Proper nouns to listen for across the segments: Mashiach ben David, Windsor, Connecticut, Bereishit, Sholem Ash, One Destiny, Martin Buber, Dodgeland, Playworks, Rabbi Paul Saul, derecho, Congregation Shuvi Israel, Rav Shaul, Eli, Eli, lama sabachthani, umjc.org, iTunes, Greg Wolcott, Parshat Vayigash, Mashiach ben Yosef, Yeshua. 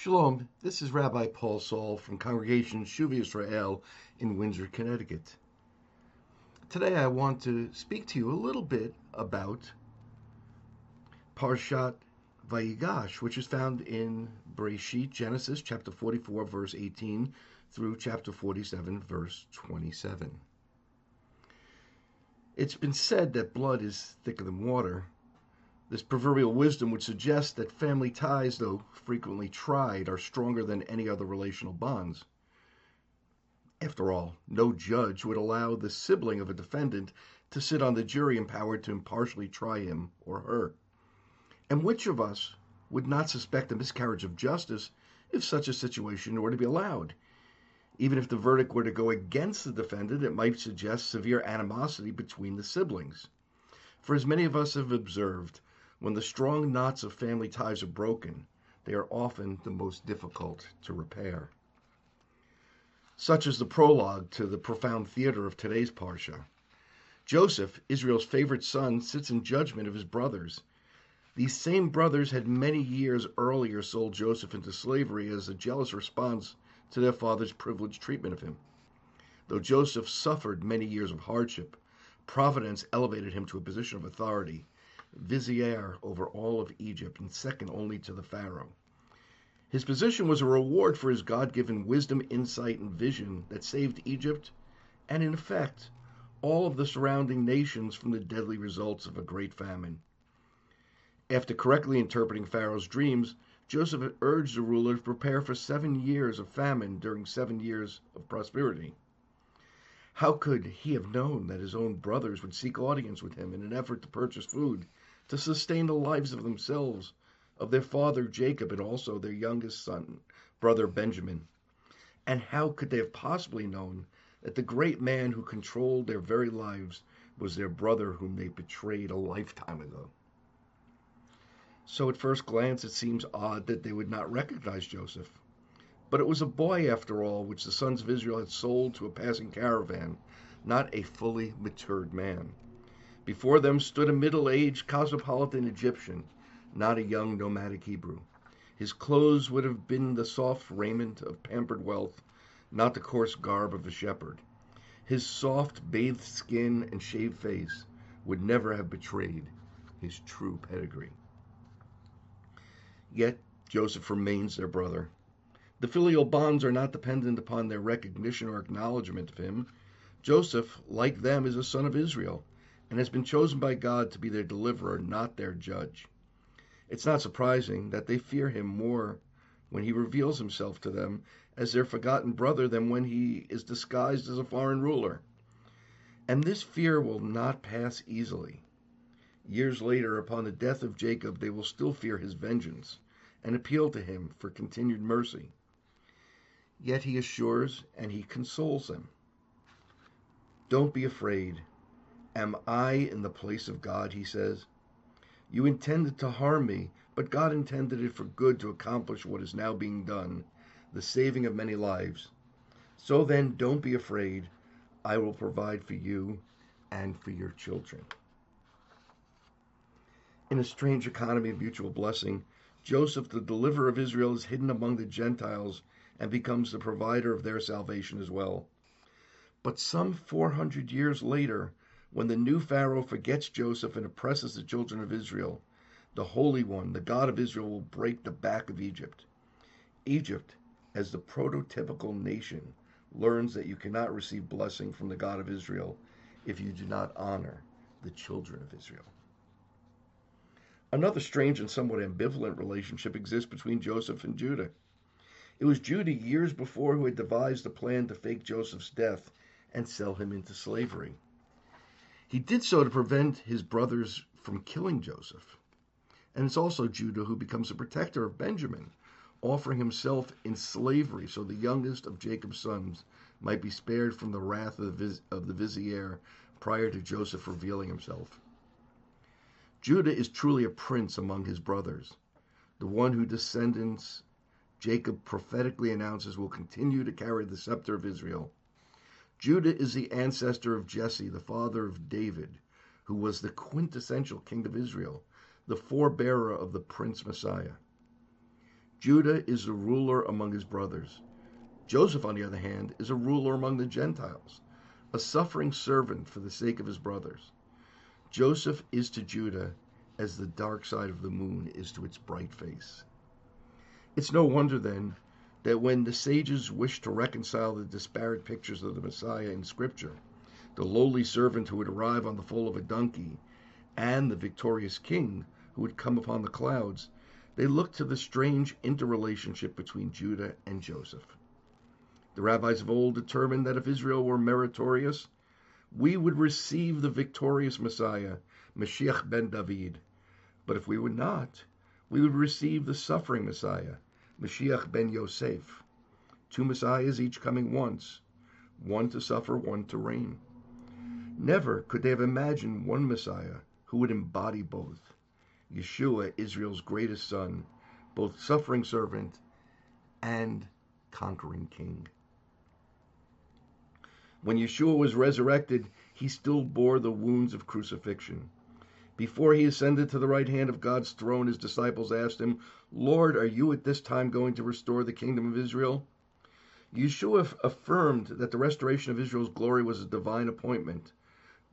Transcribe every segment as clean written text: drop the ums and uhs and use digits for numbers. Shalom, this is Rabbi Paul Saul from Congregation Shuvi Israel in Windsor, Connecticut. Today I want to speak to you a little bit about Parshat Vayigash, which is found in Bereishit, Genesis chapter 44, verse 18 through chapter 47, verse 27. It's been said that blood is thicker than water. This proverbial wisdom would suggest that family ties, though frequently tried, are stronger than any other relational bonds. After all, no judge would allow the sibling of a defendant to sit on the jury empowered to impartially try him or her. And which of us would not suspect a miscarriage of justice if such a situation were to be allowed? Even if the verdict were to go against the defendant, it might suggest severe animosity between the siblings. For as many of us have observed, when the strong knots of family ties are broken, they are often the most difficult to repair. Such is the prologue to the profound theater of today's Parsha. Joseph, Israel's favorite son, sits in judgment of his brothers. These same brothers had many years earlier sold Joseph into slavery as a jealous response to their father's privileged treatment of him. Though Joseph suffered many years of hardship, Providence elevated him to a position of authority, vizier over all of Egypt, and second only to the Pharaoh. His position was a reward for his God-given wisdom, insight, and vision that saved Egypt, and in effect, all of the surrounding nations from the deadly results of a great famine. After correctly interpreting Pharaoh's dreams, Joseph urged the ruler to prepare for 7 years of famine during 7 years of prosperity. How could he have known that his own brothers would seek audience with him in an effort to purchase food, to sustain the lives of themselves, of their father Jacob, and also their youngest son, brother Benjamin? And how could they have possibly known that the great man who controlled their very lives was their brother whom they betrayed a lifetime ago? So at first glance, it seems odd that they would not recognize Joseph. But it was a boy, after all, which the sons of Israel had sold to a passing caravan, not a fully matured man. Before them stood a middle-aged, cosmopolitan Egyptian, not a young, nomadic Hebrew. His clothes would have been the soft raiment of pampered wealth, not the coarse garb of a shepherd. His soft, bathed skin and shaved face would never have betrayed his true pedigree. Yet Joseph remains their brother. The filial bonds are not dependent upon their recognition or acknowledgement of him. Joseph, like them, is a son of Israel and has been chosen by God to be their deliverer, not their judge. It's not surprising that they fear him more when he reveals himself to them as their forgotten brother than when he is disguised as a foreign ruler. And this fear will not pass easily. Years later, upon the death of Jacob, they will still fear his vengeance and appeal to him for continued mercy. Yet he assures and he consoles them. Don't be afraid. Am I in the place of God, he says. You intended to harm me, but God intended it for good to accomplish what is now being done, the saving of many lives. So then, don't be afraid. I will provide for you and for your children. In a strange economy of mutual blessing, Joseph, the deliverer of Israel, is hidden among the Gentiles and becomes the provider of their salvation as well. But some 400 years later, when the new Pharaoh forgets Joseph and oppresses the children of Israel, the Holy One, the God of Israel, will break the back of Egypt. Egypt, as the prototypical nation, learns that you cannot receive blessing from the God of Israel if you do not honor the children of Israel. Another strange and somewhat ambivalent relationship exists between Joseph and Judah. It was Judah years before who had devised a plan to fake Joseph's death and sell him into slavery. He did so to prevent his brothers from killing Joseph. And it's also Judah who becomes the protector of Benjamin, offering himself in slavery so the youngest of Jacob's sons might be spared from the wrath of the vizier prior to Joseph revealing himself. Judah is truly a prince among his brothers, the one whose descendants Jacob prophetically announces will continue to carry the scepter of Israel. Judah is the ancestor of Jesse, the father of David, who was the quintessential king of Israel, the forebearer of the Prince Messiah. Judah is a ruler among his brothers. Joseph, on the other hand, is a ruler among the Gentiles, a suffering servant for the sake of his brothers. Joseph is to Judah as the dark side of the moon is to its bright face. It's no wonder, then, that when the sages wished to reconcile the disparate pictures of the Messiah in Scripture, the lowly servant who would arrive on the foal of a donkey, and the victorious king who would come upon the clouds, they looked to the strange interrelationship between Judah and Joseph. The rabbis of old determined that if Israel were meritorious, we would receive the victorious Messiah, Mashiach ben David. But if we were not, we would receive the suffering Messiah, Mashiach ben Yosef. Two Messiahs, each coming once, one to suffer, one to reign. Never could they have imagined one Messiah who would embody both. Yeshua, Israel's greatest son, both suffering servant and conquering king. When Yeshua was resurrected, he still bore the wounds of crucifixion. Before he ascended to the right hand of God's throne, his disciples asked him, "Lord, are you at this time going to restore the kingdom of Israel?" Yeshua affirmed that the restoration of Israel's glory was a divine appointment,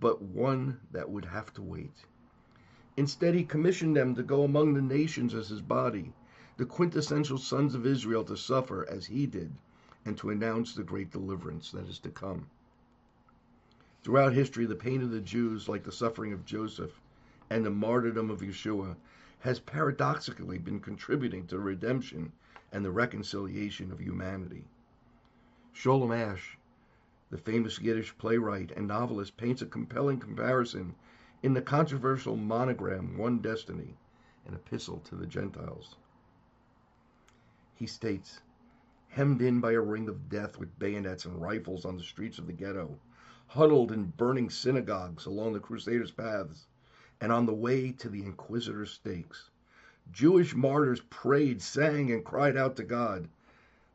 but one that would have to wait. Instead, he commissioned them to go among the nations as his body, the quintessential sons of Israel, to suffer as he did, and to announce the great deliverance that is to come. Throughout history, the pain of the Jews, like the suffering of Joseph and the martyrdom of Yeshua, has paradoxically been contributing to the redemption and the reconciliation of humanity. Sholem Ash, the famous Yiddish playwright and novelist, paints a compelling comparison in the controversial monogram One Destiny, an epistle to the Gentiles. He states, "Hemmed in by a ring of death with bayonets and rifles on the streets of the ghetto, huddled in burning synagogues along the crusaders' paths, and on the way to the inquisitor's stakes, Jewish martyrs prayed, sang, and cried out to God,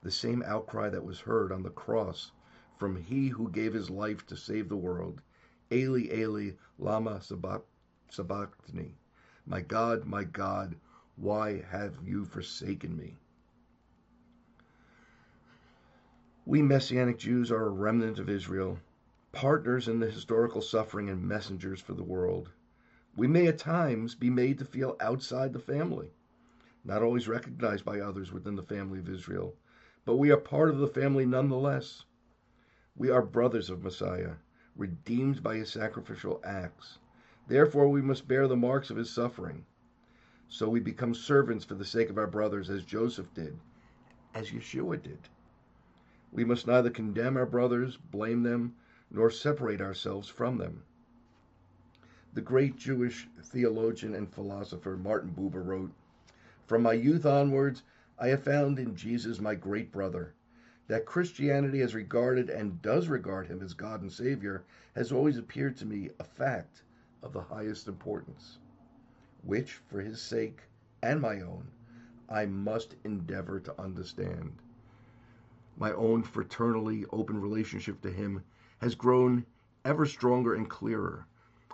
the same outcry that was heard on the cross from he who gave his life to save the world, Eli, Eli, lama sabachthani, my God, why have you forsaken me?" We Messianic Jews are a remnant of Israel, partners in the historical suffering and messengers for the world. We may at times be made to feel outside the family, not always recognized by others within the family of Israel, but we are part of the family nonetheless. We are brothers of Messiah, redeemed by his sacrificial acts. Therefore, we must bear the marks of his suffering. So we become servants for the sake of our brothers, as Joseph did, as Yeshua did. We must neither condemn our brothers, blame them, nor separate ourselves from them. The great Jewish theologian and philosopher Martin Buber wrote, "From my youth onwards, I have found in Jesus my great brother. That Christianity has regarded and does regard him as God and Savior has always appeared to me a fact of the highest importance, which, for his sake and my own, I must endeavor to understand. My own fraternally open relationship to him has grown ever stronger and clearer.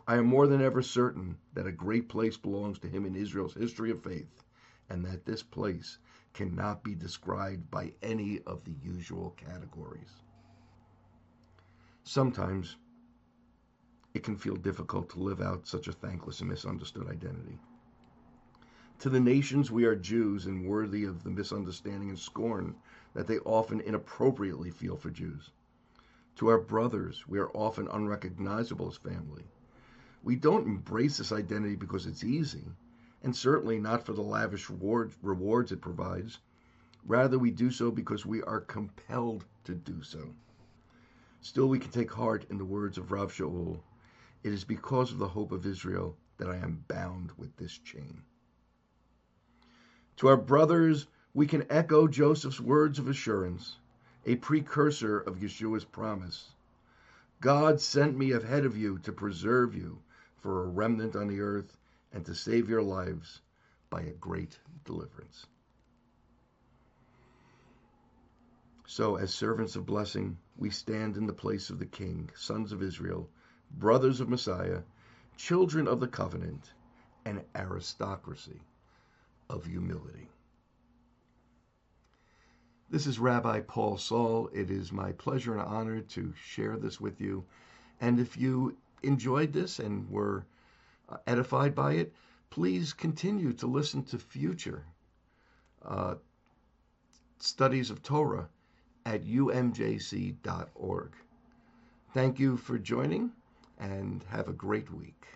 I am more than ever certain that a great place belongs to him in Israel's history of faith, and that this place cannot be described by any of the usual categories." Sometimes it can feel difficult to live out such a thankless and misunderstood identity. To the nations, we are Jews and worthy of the misunderstanding and scorn that they often inappropriately feel for Jews. To our brothers, we are often unrecognizable as family. We don't embrace this identity because it's easy, and certainly not for the lavish rewards it provides. Rather, we do so because we are compelled to do so. Still, we can take heart in the words of Rav Shaul, "It is because of the hope of Israel that I am bound with this chain." To our brothers, we can echo Joseph's words of assurance, a precursor of Yeshua's promise. "God sent me ahead of you to preserve you for a remnant on the earth and to save your lives by a great deliverance." So, as servants of blessing, we stand in the place of the King, sons of Israel, brothers of Messiah, children of the covenant, an aristocracy of humility. This is Rabbi Paul Saul. It is my pleasure and honor to share this with you. And if you enjoyed this and were edified by it, please continue to listen to future studies of Torah at umjc.org. Thank you for joining, and have a great week.